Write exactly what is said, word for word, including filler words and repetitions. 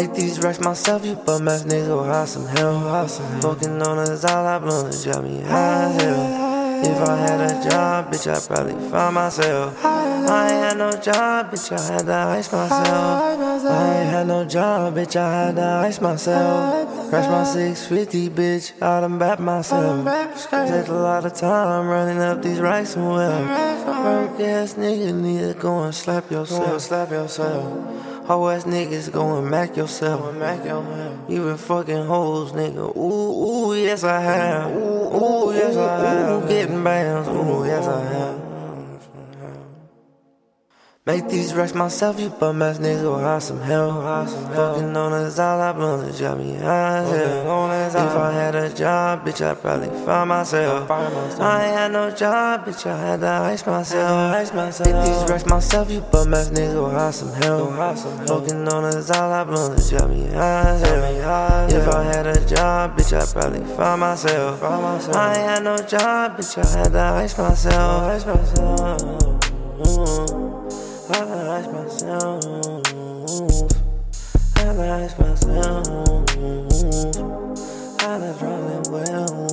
Take these racks myself, you bum ass niggas will hide some hell. Smoking on a Zala blunt, it drive me high as hell. If I had a job, bitch, I'd probably find myself. I ain't had no job, bitch, I had to ice myself. I ain't had no job, bitch, I had to ice myself. Crash my six fifty, bitch, I done back myself. Take a lot of time running up these racks and well. Broke ass nigga need to go and slap yourself. Go and slap yourself. Whole ass niggas going mac yourself. You been fucking hoes, nigga. Ooh, ooh, yes I have. Ooh, ooh, yes I have. Ooh, getting bands. Ooh, yes I have. Make these racks myself, you bum ass niggas will hide some hell. Fucking on a Zala blunt, it drive me high as hell. If I had a job, bitch, I'd probably find myself. I ain't had no job, bitch, I had to ice myself. Make these racks myself, you bum ass niggas will hide some hell. Fucking on a Zala blunt, it drive me high as hell. If I had a job, bitch, I'd probably find myself. I ain't had no job, bitch, I had to ice myself. Mm-hmm. I like myself, I like myself, I like running well.